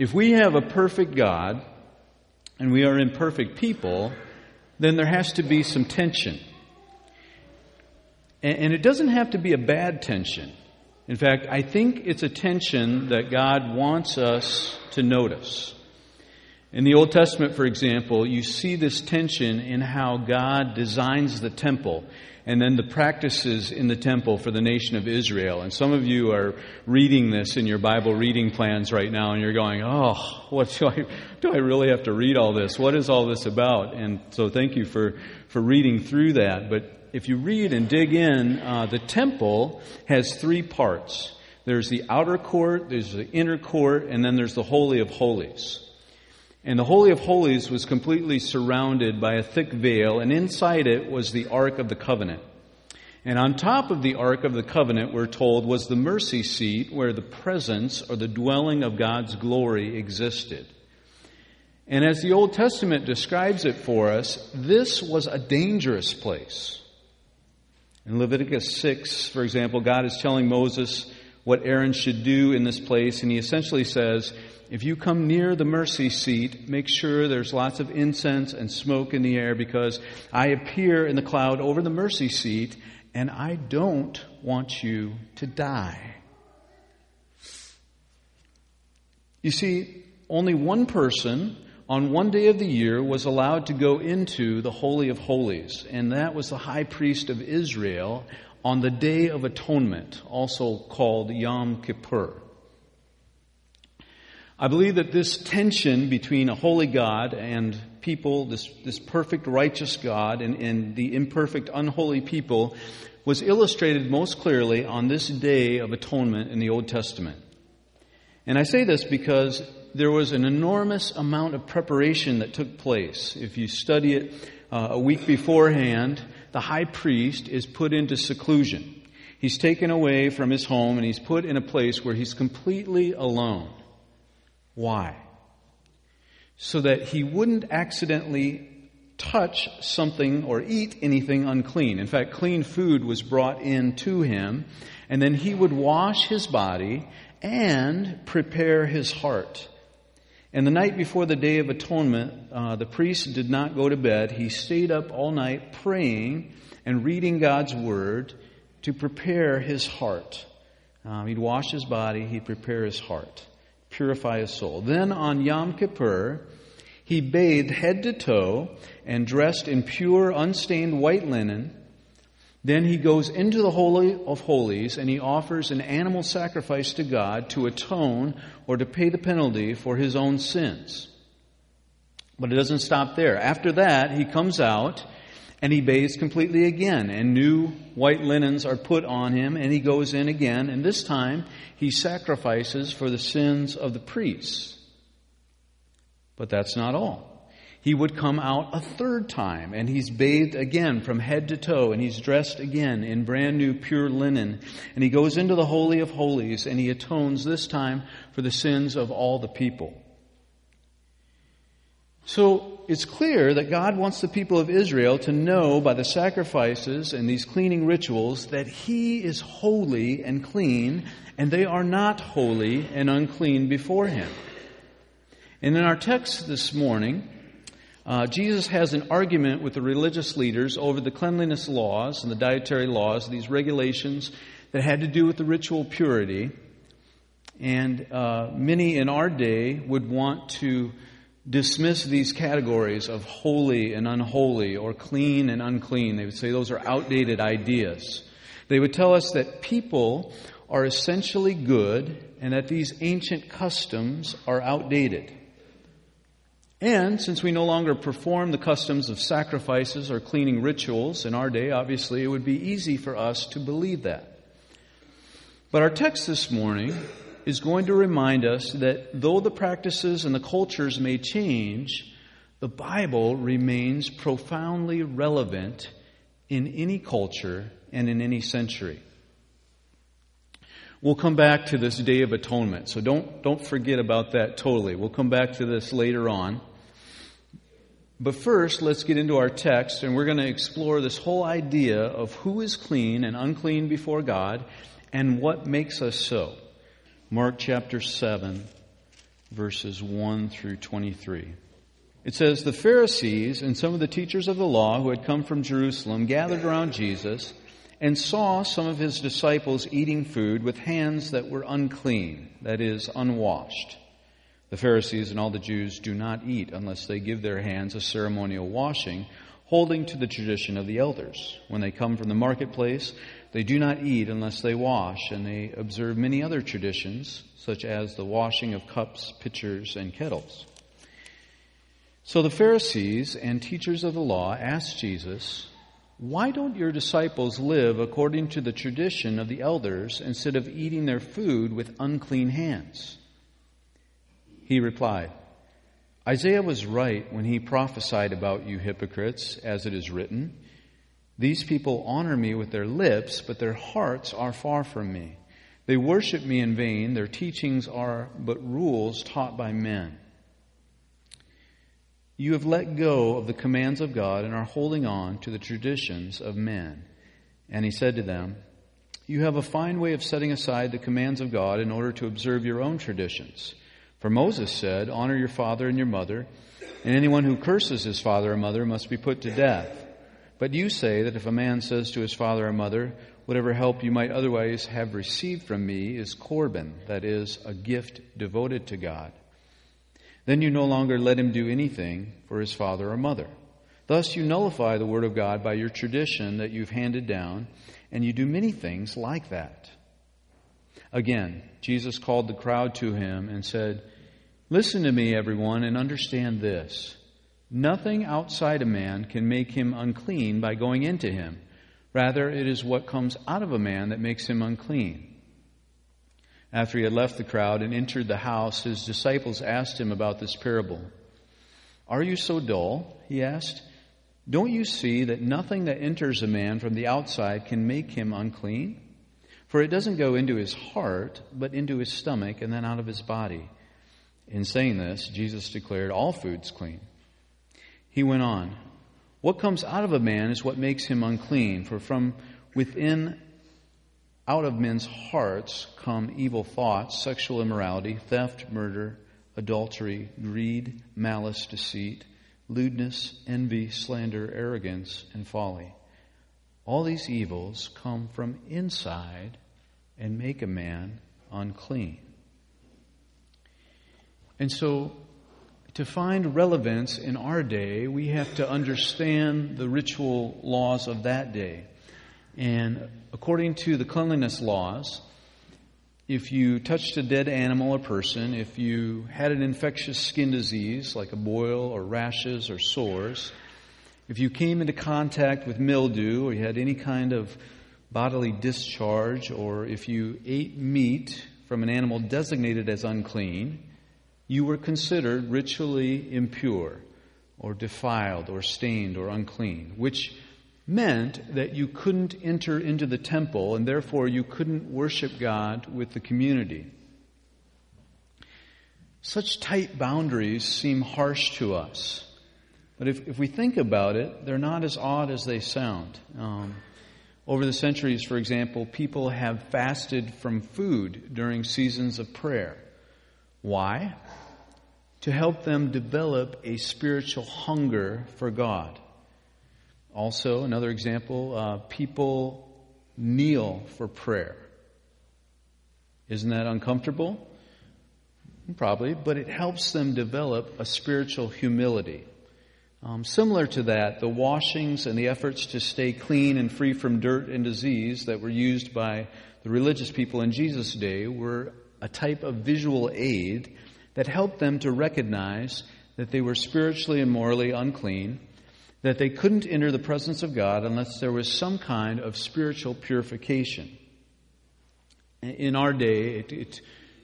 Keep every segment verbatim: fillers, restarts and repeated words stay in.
If we have a perfect God and we are imperfect people, then there has to be some tension. And it doesn't have to be a bad tension. In fact, I think it's a tension that God wants us to notice. In the Old Testament, for example, you see this tension in how God designs the temple and then the practices in the temple for the nation of Israel. And some of you are reading this in your Bible reading plans right now, and you're going, oh, what do I, do I really have to read all this? What is all this about? And so thank you for, for reading through that. But if you read and dig in, uh, the temple has three parts. There's the outer court, there's the inner court, and then there's the Holy of Holies. And the Holy of Holies was completely surrounded by a thick veil, and inside it was the Ark of the Covenant. And on top of the Ark of the Covenant, we're told, was the mercy seat where the presence or the dwelling of God's glory existed. And as the Old Testament describes it for us, this was a dangerous place. In Leviticus six, for example, God is telling Moses what Aaron should do in this place, and he essentially says, if you come near the mercy seat, make sure there's lots of incense and smoke in the air, because I appear in the cloud over the mercy seat, and I don't want you to die. You see, only one person on one day of the year was allowed to go into the Holy of Holies, and that was the high priest of Israel on the Day of Atonement, also called Yom Kippur. I believe that this tension between a holy God and people, this, this perfect righteous God and, and the imperfect unholy people, was illustrated most clearly on this Day of Atonement in the Old Testament. And I say this because there was an enormous amount of preparation that took place. If you study it uh, a week beforehand, the high priest is put into seclusion. He's taken away from his home and he's put in a place where he's completely alone. Why? So that he wouldn't accidentally touch something or eat anything unclean. In fact, clean food was brought in to him, and then he would wash his body and prepare his heart. And the night before the Day of Atonement, uh, the priest did not go to bed. He stayed up all night praying and reading God's Word to prepare his heart. Um, he'd wash his body, he'd prepare his heart, purify his soul. Then on Yom Kippur, he bathed head to toe and dressed in pure, unstained white linen. Then he goes into the Holy of Holies and he offers an animal sacrifice to God to atone or to pay the penalty for his own sins. But it doesn't stop there. After that, he comes out and he bathes completely again, and new white linens are put on him, and he goes in again, and this time he sacrifices for the sins of the priests. But that's not all. He would come out a third time, and he's bathed again from head to toe, and he's dressed again in brand new pure linen, and he goes into the Holy of Holies, and he atones this time for the sins of all the people. So it's clear that God wants the people of Israel to know by the sacrifices and these cleaning rituals that He is holy and clean, and they are not holy and unclean before Him. And in our text this morning, uh, Jesus has an argument with the religious leaders over the cleanliness laws and the dietary laws, these regulations that had to do with the ritual purity. And uh, many in our day would want to dismiss these categories of holy and unholy or clean and unclean. They would say those are outdated ideas. They would tell us that people are essentially good and that these ancient customs are outdated. And since we no longer perform the customs of sacrifices or cleaning rituals in our day, obviously it would be easy for us to believe that. But our text this morning is going to remind us that though the practices and the cultures may change, the Bible remains profoundly relevant in any culture and in any century. We'll come back to this Day of Atonement, so don't, don't forget about that totally. We'll come back to this later on. But first, let's get into our text, and we're going to explore this whole idea of who is clean and unclean before God and what makes us so. Mark chapter seven, verses one through twenty-three. It says, "The Pharisees and some of the teachers of the law who had come from Jerusalem gathered around Jesus and saw some of his disciples eating food with hands that were unclean, that is, unwashed. The Pharisees and all the Jews do not eat unless they give their hands a ceremonial washing, holding to the tradition of the elders. When they come from the marketplace, they do not eat unless they wash, and they observe many other traditions, such as the washing of cups, pitchers, and kettles. So the Pharisees and teachers of the law asked Jesus, 'Why don't your disciples live according to the tradition of the elders instead of eating their food with unclean hands?' He replied, 'Isaiah was right when he prophesied about you hypocrites, as it is written, "These people honor me with their lips, but their hearts are far from me. They worship me in vain. Their teachings are but rules taught by men." You have let go of the commands of God and are holding on to the traditions of men." And he said to them, "You have a fine way of setting aside the commands of God in order to observe your own traditions. For Moses said, 'Honor your father and your mother,' and anyone who curses his father or mother must be put to death. But you say that if a man says to his father or mother, 'Whatever help you might otherwise have received from me is corban,' that is, a gift devoted to God, then you no longer let him do anything for his father or mother. Thus you nullify the word of God by your tradition that you've handed down, and you do many things like that." Again, Jesus called the crowd to him and said, "Listen to me, everyone, and understand this. Nothing outside a man can make him unclean by going into him. Rather, it is what comes out of a man that makes him unclean." After he had left the crowd and entered the house, his disciples asked him about this parable. "Are you so dull?" he asked. "Don't you see that nothing that enters a man from the outside can make him unclean? For it doesn't go into his heart, but into his stomach and then out of his body." In saying this, Jesus declared, "All food's clean." He went on, "What comes out of a man is what makes him unclean, for from within, out of men's hearts, come evil thoughts, sexual immorality, theft, murder, adultery, greed, malice, deceit, lewdness, envy, slander, arrogance, and folly. All these evils come from inside and make a man unclean." And so, to find relevance in our day, we have to understand the ritual laws of that day. And according to the cleanliness laws, if you touched a dead animal or person, if you had an infectious skin disease like a boil or rashes or sores, if you came into contact with mildew or you had any kind of bodily discharge, or if you ate meat from an animal designated as unclean, you were considered ritually impure or defiled or stained or unclean, which meant that you couldn't enter into the temple and therefore you couldn't worship God with the community. Such tight boundaries seem harsh to us, but if, if we think about it, they're not as odd as they sound. Um, over the centuries, for example, people have fasted from food during seasons of prayer. Why? To help them develop a spiritual hunger for God. Also, another example, uh, people kneel for prayer. Isn't that uncomfortable? Probably, but it helps them develop a spiritual humility. Um, similar to that, the washings and the efforts to stay clean and free from dirt and disease that were used by the religious people in Jesus' day were a type of visual aid that helped them to recognize that they were spiritually and morally unclean, that they couldn't enter the presence of God unless there was some kind of spiritual purification. In our day, it, it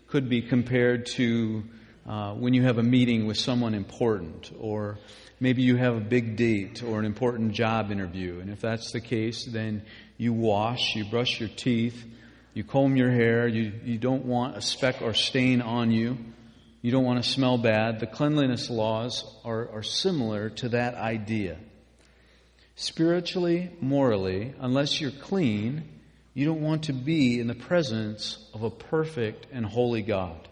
could be compared to uh, when you have a meeting with someone important, or maybe you have a big date or an important job interview. And if that's the case, then you wash, you brush your teeth, you comb your hair, you, you don't want a speck or stain on you. You don't want to smell bad. The cleanliness laws are, are similar to that idea. Spiritually, morally, unless you're clean, you don't want to be in the presence of a perfect and holy God.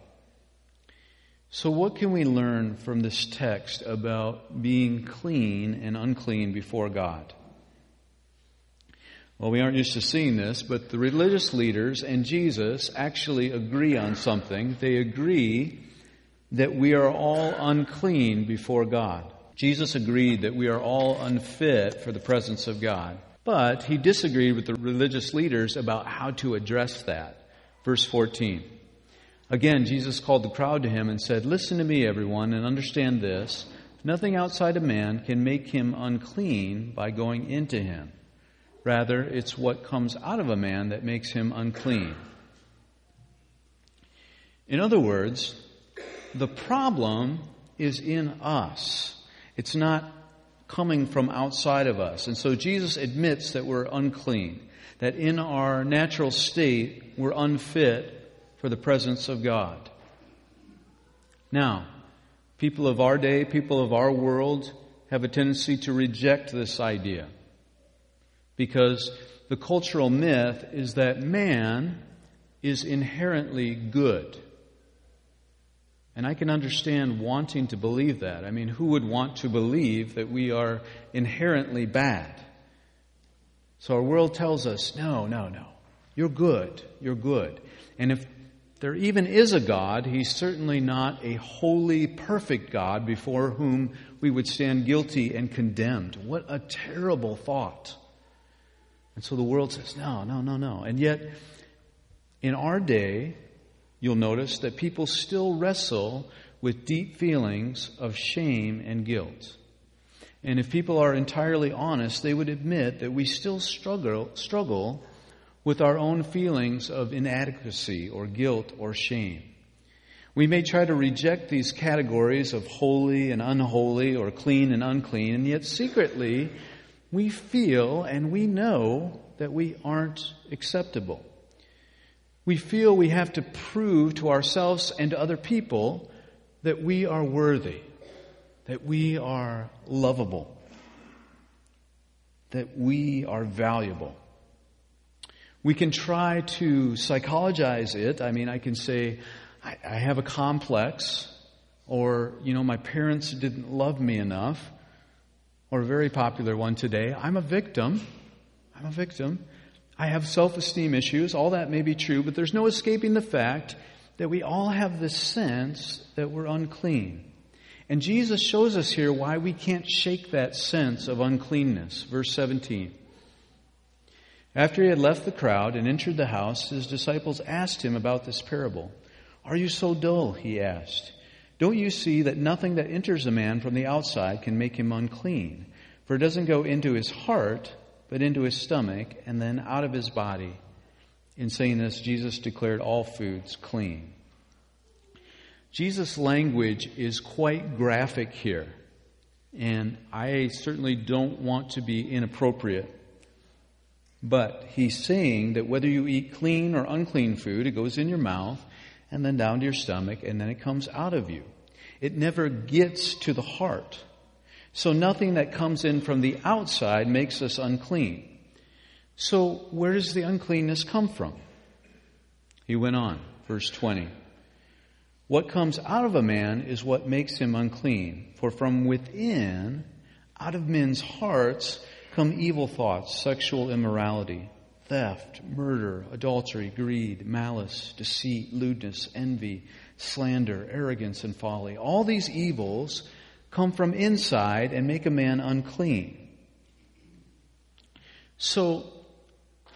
So what can we learn from this text about being clean and unclean before God? Well, we aren't used to seeing this, but the religious leaders and Jesus actually agree on something. They agree that we are all unclean before God. Jesus agreed that we are all unfit for the presence of God. But he disagreed with the religious leaders about how to address that. Verse fourteen. Again, Jesus called the crowd to him and said, "Listen to me, everyone, and understand this. Nothing outside a man can make him unclean by going into him. Rather, it's what comes out of a man that makes him unclean." In other words, the problem is in us. It's not coming from outside of us. And so Jesus admits that we're unclean, that in our natural state, we're unfit for the presence of God. Now, people of our day, people of our world have a tendency to reject this idea because the cultural myth is that man is inherently good. And I can understand wanting to believe that. I mean, who would want to believe that we are inherently bad? So our world tells us, no, no, no. You're good. You're good. And if there even is a God, he's certainly not a holy, perfect God before whom we would stand guilty and condemned. What a terrible thought. And so the world says, no, no, no, no. And yet, in our day, you'll notice that people still wrestle with deep feelings of shame and guilt. And if people are entirely honest, they would admit that we still struggle struggle with our own feelings of inadequacy or guilt or shame. We may try to reject these categories of holy and unholy or clean and unclean, and yet secretly we feel and we know that we aren't acceptable. We feel we have to prove to ourselves and to other people that we are worthy, that we are lovable, that we are valuable. We can try to psychologize it. I mean, I can say, I, I have a complex, or, you know, my parents didn't love me enough, or a very popular one today, I'm a victim. I'm a victim. I have self-esteem issues. All that may be true, but there's no escaping the fact that we all have this sense that we're unclean. And Jesus shows us here why we can't shake that sense of uncleanness. Verse seventeen. After he had left the crowd and entered the house, his disciples asked him about this parable. "Are you so dull?" he asked. "Don't you see that nothing that enters a man from the outside can make him unclean? For it doesn't go into his heart, but into his stomach, and then out of his body." In saying this, Jesus declared all foods clean. Jesus' language is quite graphic here, and I certainly don't want to be inappropriate. But he's saying that whether you eat clean or unclean food, it goes in your mouth and then down to your stomach and then it comes out of you. It never gets to the heart. So nothing that comes in from the outside makes us unclean. So where does the uncleanness come from? He went on, verse twenty. "What comes out of a man is what makes him unclean. For from within, out of men's hearts, come evil thoughts, sexual immorality, theft, murder, adultery, greed, malice, deceit, lewdness, envy, slander, arrogance, and folly. All these evils come from inside and make a man unclean." So,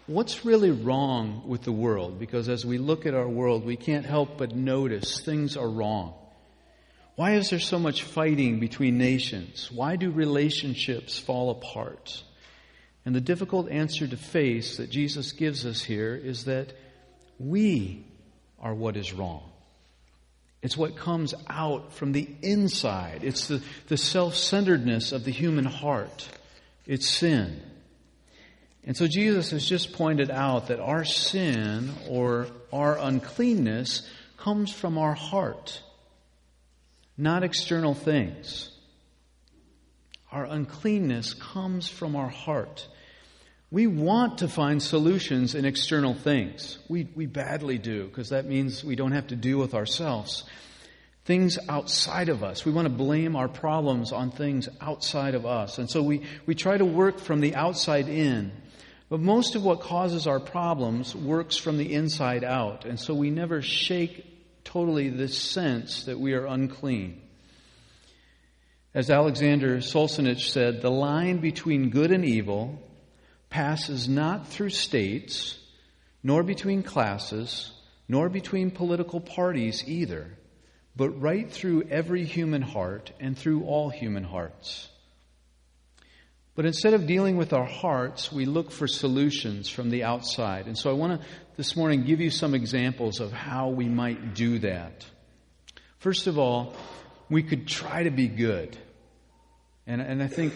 what's really wrong with the world? Because as we look at our world, we can't help but notice things are wrong. Why is there so much fighting between nations? Why do relationships fall apart? And the difficult answer to face that Jesus gives us here is that we are what is wrong. It's what comes out from the inside. It's the, the self-centeredness of the human heart. It's sin. And so Jesus has just pointed out that our sin or our uncleanness comes from our heart, not external things. Our uncleanness comes from our heart. We want to find solutions in external things. We we badly do, because that means we don't have to deal with ourselves. things outside of us. We want to blame our problems on things outside of us. And so we, we try to work from the outside in. But most of what causes our problems works from the inside out. And so we never shake totally this sense that we are unclean. As Alexander Solzhenitsyn said, the line between good and evil passes not through states, nor between classes, nor between political parties either, but right through every human heart and through all human hearts. But instead of dealing with our hearts, we look for solutions from the outside. And so I want to this morning give you some examples of how we might do that. First of all, we could try to be good. And, and I think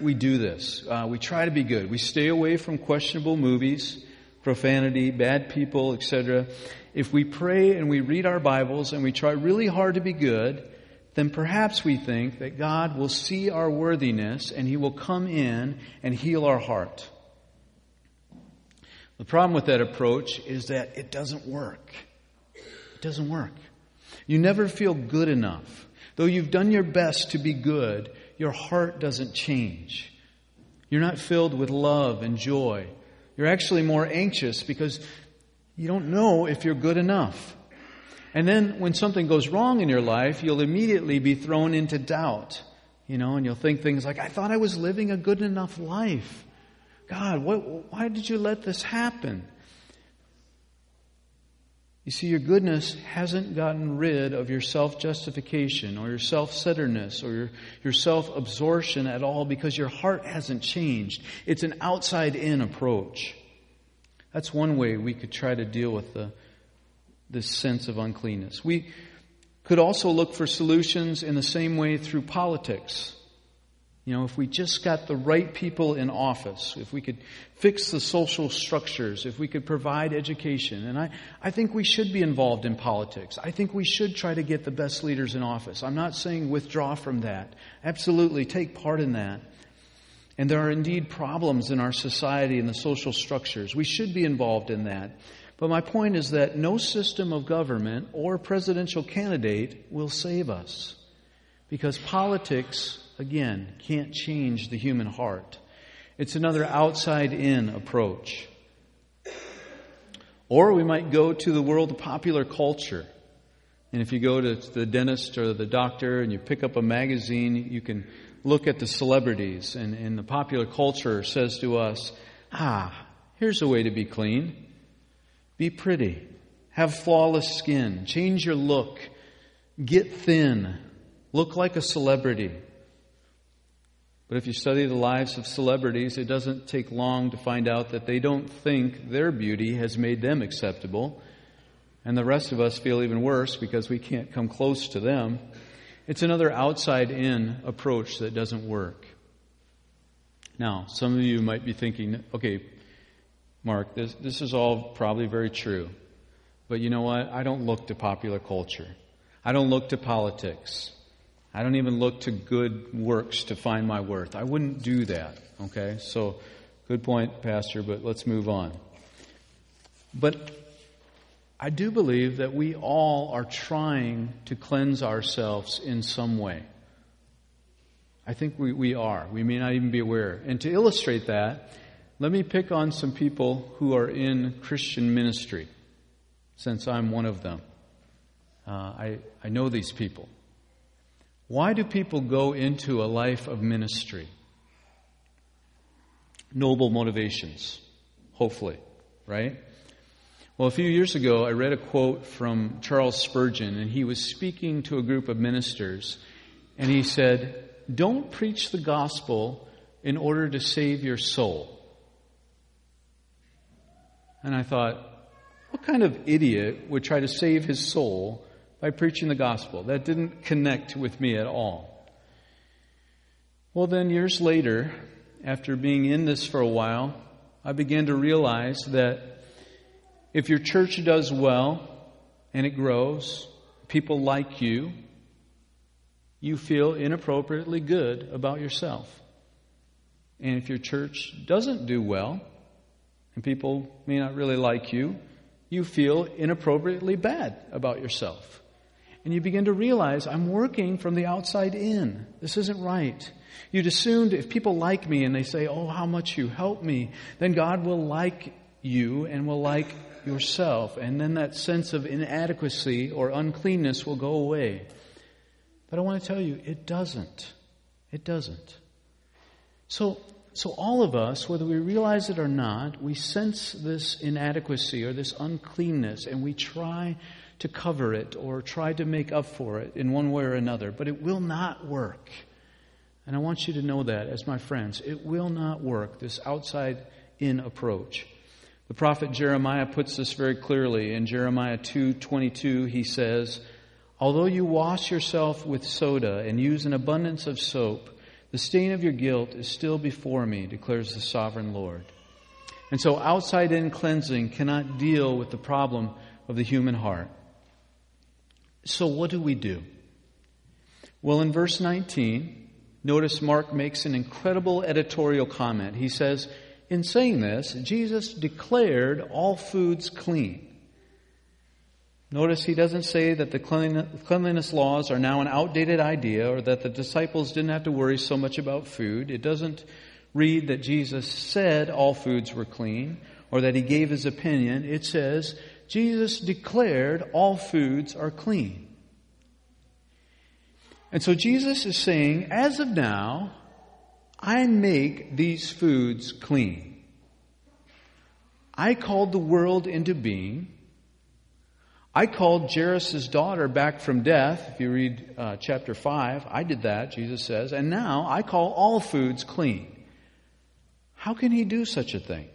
we do this. Uh, we try to be good. We stay away from questionable movies, profanity, bad people, et cetera. If we pray and we read our Bibles and we try really hard to be good, then perhaps we think that God will see our worthiness and He will come in and heal our heart. The problem with that approach is that it doesn't work. It doesn't work. You never feel good enough. Though you've done your best to be good, your heart doesn't change. You're not filled with love and joy. You're actually more anxious because you don't know if you're good enough. And then when something goes wrong in your life, you'll immediately be thrown into doubt, you know, and you'll think things like, I thought I was living a good enough life. God, what, why did you let this happen? You see, your goodness hasn't gotten rid of your self-justification or your self-centeredness or your, your self-absorption at all because your heart hasn't changed. It's an outside-in approach. That's one way we could try to deal with the this sense of uncleanness. We could also look for solutions in the same way through politics. You know, if we just got the right people in office, if we could fix the social structures, if we could provide education. And I, I think we should be involved in politics. I think we should try to get the best leaders in office. I'm not saying withdraw from that. Absolutely, take part in that. And there are indeed problems in our society and the social structures. We should be involved in that. But my point is that no system of government or presidential candidate will save us. Because politics, again, can't change the human heart. It's another outside-in approach. Or we might go to the world of popular culture. And if you go to the dentist or the doctor and you pick up a magazine, you can look at the celebrities. And, and the popular culture says to us, ah, here's a way to be clean. Be pretty, have flawless skin, change your look, get thin, look like a celebrity. But if you study the lives of celebrities, it doesn't take long to find out that they don't think their beauty has made them acceptable. And the rest of us feel even worse because we can't come close to them. It's another outside-in approach that doesn't work. Now, some of you might be thinking, okay, Mark, this, this is all probably very true. But you know what? I don't look to popular culture. I don't look to politics. I don't even look to good works to find my worth. I wouldn't do that. Okay? So, good point, Pastor, but let's move on. But I do believe that we all are trying to cleanse ourselves in some way. I think we, we are. We may not even be aware. And to illustrate that, let me pick on some people who are in Christian ministry, since I'm one of them. Uh, I, I know these people. Why do people go into a life of ministry? Noble motivations, hopefully, right? Well, a few years ago, I read a quote from Charles Spurgeon, and he was speaking to a group of ministers, and he said, "Don't preach the gospel in order to save your soul." And I thought, what kind of idiot would try to save his soul by preaching the gospel? That didn't connect with me at all. Well, then years later, after being in this for a while, I began to realize that if your church does well and it grows, people like you, you feel inappropriately good about yourself. And if your church doesn't do well, and people may not really like you, you feel inappropriately bad about yourself. And you begin to realize, I'm working from the outside in. This isn't right. You'd assumed if people like me and they say, oh, how much you help me, then God will like you and will like yourself. And then that sense of inadequacy or uncleanness will go away. But I want to tell you, it doesn't. It doesn't. So, so all of us, whether we realize it or not, we sense this inadequacy or this uncleanness, and we try to cover it or try to make up for it in one way or another, but it will not work. And I want you to know that as my friends, it will not work, this outside-in approach. The prophet Jeremiah puts this very clearly. In Jeremiah two twenty-two, he says, although you wash yourself with soda and use an abundance of soap, the stain of your guilt is still before me, declares the sovereign Lord. And so outside-in cleansing cannot deal with the problem of the human heart. So what do we do? Well, in verse nineteen, notice Mark makes an incredible editorial comment. He says, in saying this, Jesus declared all foods clean. Notice he doesn't say that the cleanliness laws are now an outdated idea or that the disciples didn't have to worry so much about food. It doesn't read that Jesus said all foods were clean or that he gave his opinion. It says Jesus declared all foods are clean. And so Jesus is saying, as of now, I make these foods clean. I called the world into being. I called Jairus' daughter back from death. If you read uh, chapter five, I did that, Jesus says. And now I call all foods clean. How can he do such a thing?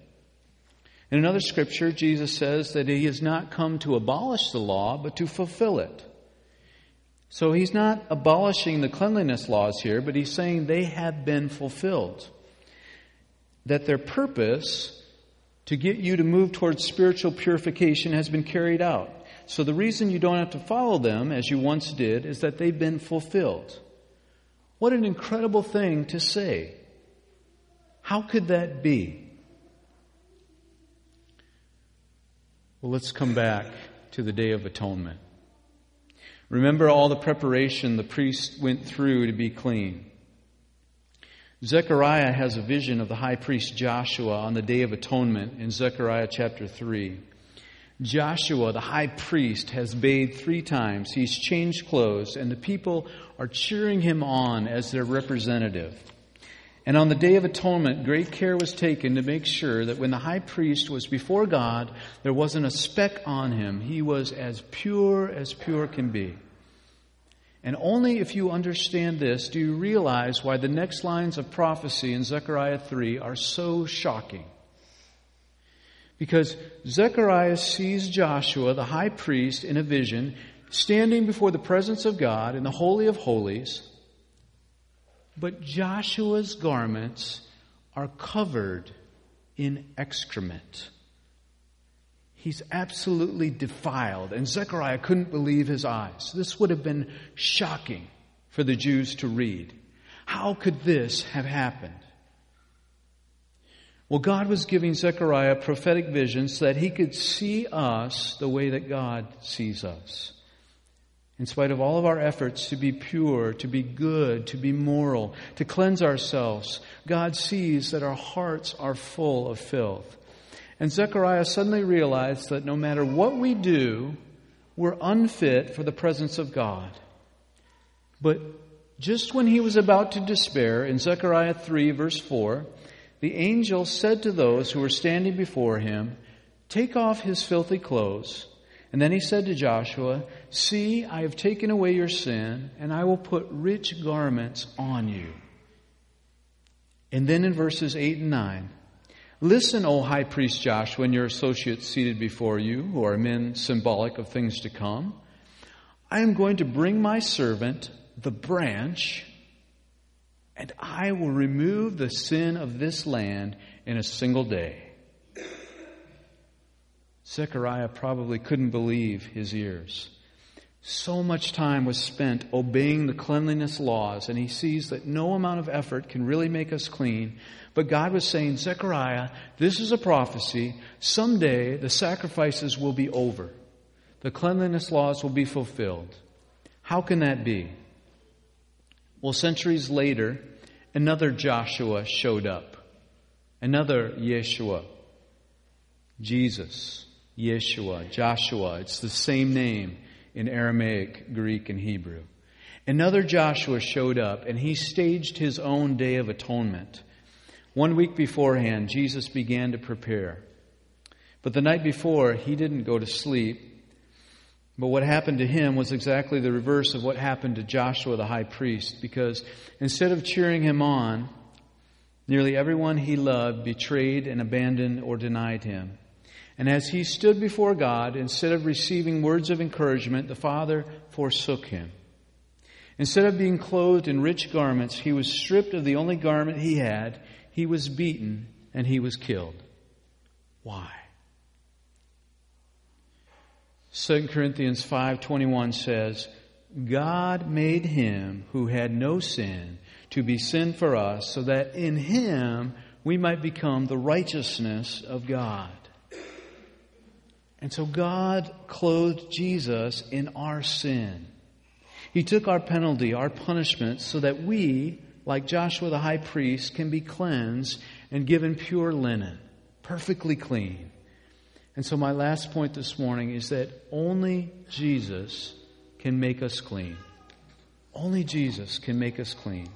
In another scripture, Jesus says that he has not come to abolish the law, but to fulfill it. So he's not abolishing the cleanliness laws here, but he's saying they have been fulfilled. That their purpose to get you to move towards spiritual purification has been carried out. So the reason you don't have to follow them, as you once did, is that they've been fulfilled. What an incredible thing to say. How could that be? Well, let's come back to the Day of Atonement. Remember all the preparation the priest went through to be clean. Zechariah has a vision of the high priest Joshua on the Day of Atonement in Zechariah chapter three. Joshua, the high priest, has bathed three times. He's changed clothes, and the people are cheering him on as their representative. And on the Day of Atonement, great care was taken to make sure that when the high priest was before God, there wasn't a speck on him. He was as pure as pure can be. And only if you understand this do you realize why the next lines of prophecy in Zechariah three are so shocking. Because Zechariah sees Joshua, the high priest, in a vision, standing before the presence of God in the Holy of Holies. But Joshua's garments are covered in excrement. He's absolutely defiled. And Zechariah couldn't believe his eyes. This would have been shocking for the Jews to read. How could this have happened? Well, God was giving Zechariah prophetic visions so that he could see us the way that God sees us. In spite of all of our efforts to be pure, to be good, to be moral, to cleanse ourselves, God sees that our hearts are full of filth. And Zechariah suddenly realized that no matter what we do, we're unfit for the presence of God. But just when he was about to despair, in Zechariah three, verse four, the angel said to those who were standing before him, take off his filthy clothes. And then he said to Joshua, see, I have taken away your sin, and I will put rich garments on you. And then in verses eight and nine, listen, O high priest Joshua, and your associates seated before you, who are men symbolic of things to come. I am going to bring my servant, the branch, and I will remove the sin of this land in a single day. Zechariah probably couldn't believe his ears. So much time was spent obeying the cleanliness laws, and he sees that no amount of effort can really make us clean. But God was saying, Zechariah, this is a prophecy. Someday the sacrifices will be over. The cleanliness laws will be fulfilled. How can that be? Well, centuries later, another Joshua showed up. Another Yeshua. Jesus, Yeshua, Joshua. It's the same name in Aramaic, Greek, and Hebrew. Another Joshua showed up, and he staged his own Day of Atonement. One week beforehand, Jesus began to prepare. But the night before, he didn't go to sleep. But what happened to him was exactly the reverse of what happened to Joshua the high priest, because instead of cheering him on, nearly everyone he loved betrayed and abandoned or denied him. And as he stood before God, instead of receiving words of encouragement, the Father forsook him. Instead of being clothed in rich garments, he was stripped of the only garment he had. He was beaten and he was killed. Why? Second Corinthians five twenty-one says, God made him who had no sin to be sin for us, so that in him we might become the righteousness of God. And so God clothed Jesus in our sin. He took our penalty, our punishment, so that we, like Joshua the high priest, can be cleansed and given pure linen, perfectly clean. And so my last point this morning is that only Jesus can make us clean. Only Jesus can make us clean.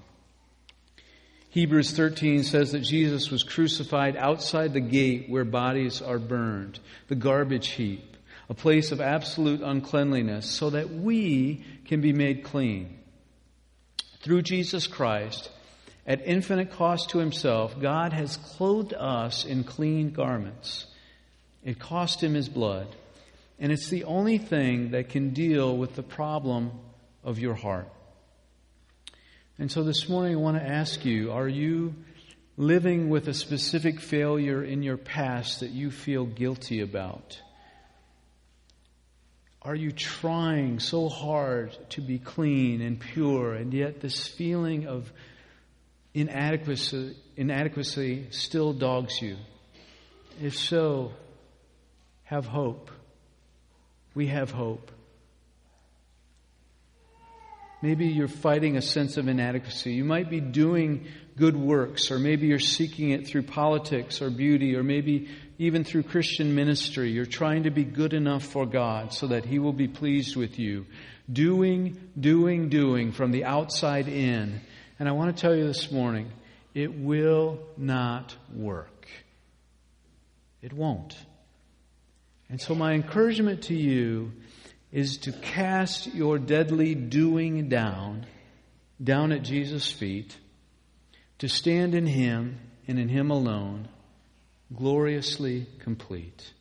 Hebrews thirteen says that Jesus was crucified outside the gate where bodies are burned, the garbage heap, a place of absolute uncleanliness, so that we can be made clean. Through Jesus Christ, at infinite cost to himself, God has clothed us in clean garments. It cost him his blood, and it's the only thing that can deal with the problem of your heart. And so this morning I want to ask you, are you living with a specific failure in your past that you feel guilty about? Are you trying so hard to be clean and pure, and yet this feeling of inadequacy, inadequacy still dogs you? If so, have hope. We have hope. Maybe you're fighting a sense of inadequacy. You might be doing good works, or maybe you're seeking it through politics or beauty, or maybe even through Christian ministry. You're trying to be good enough for God so that He will be pleased with you. Doing, doing, doing from the outside in. And I want to tell you this morning, it will not work. It won't. And so my encouragement to you is to cast your deadly doing down, down at Jesus' feet, to stand in Him and in Him alone, gloriously complete.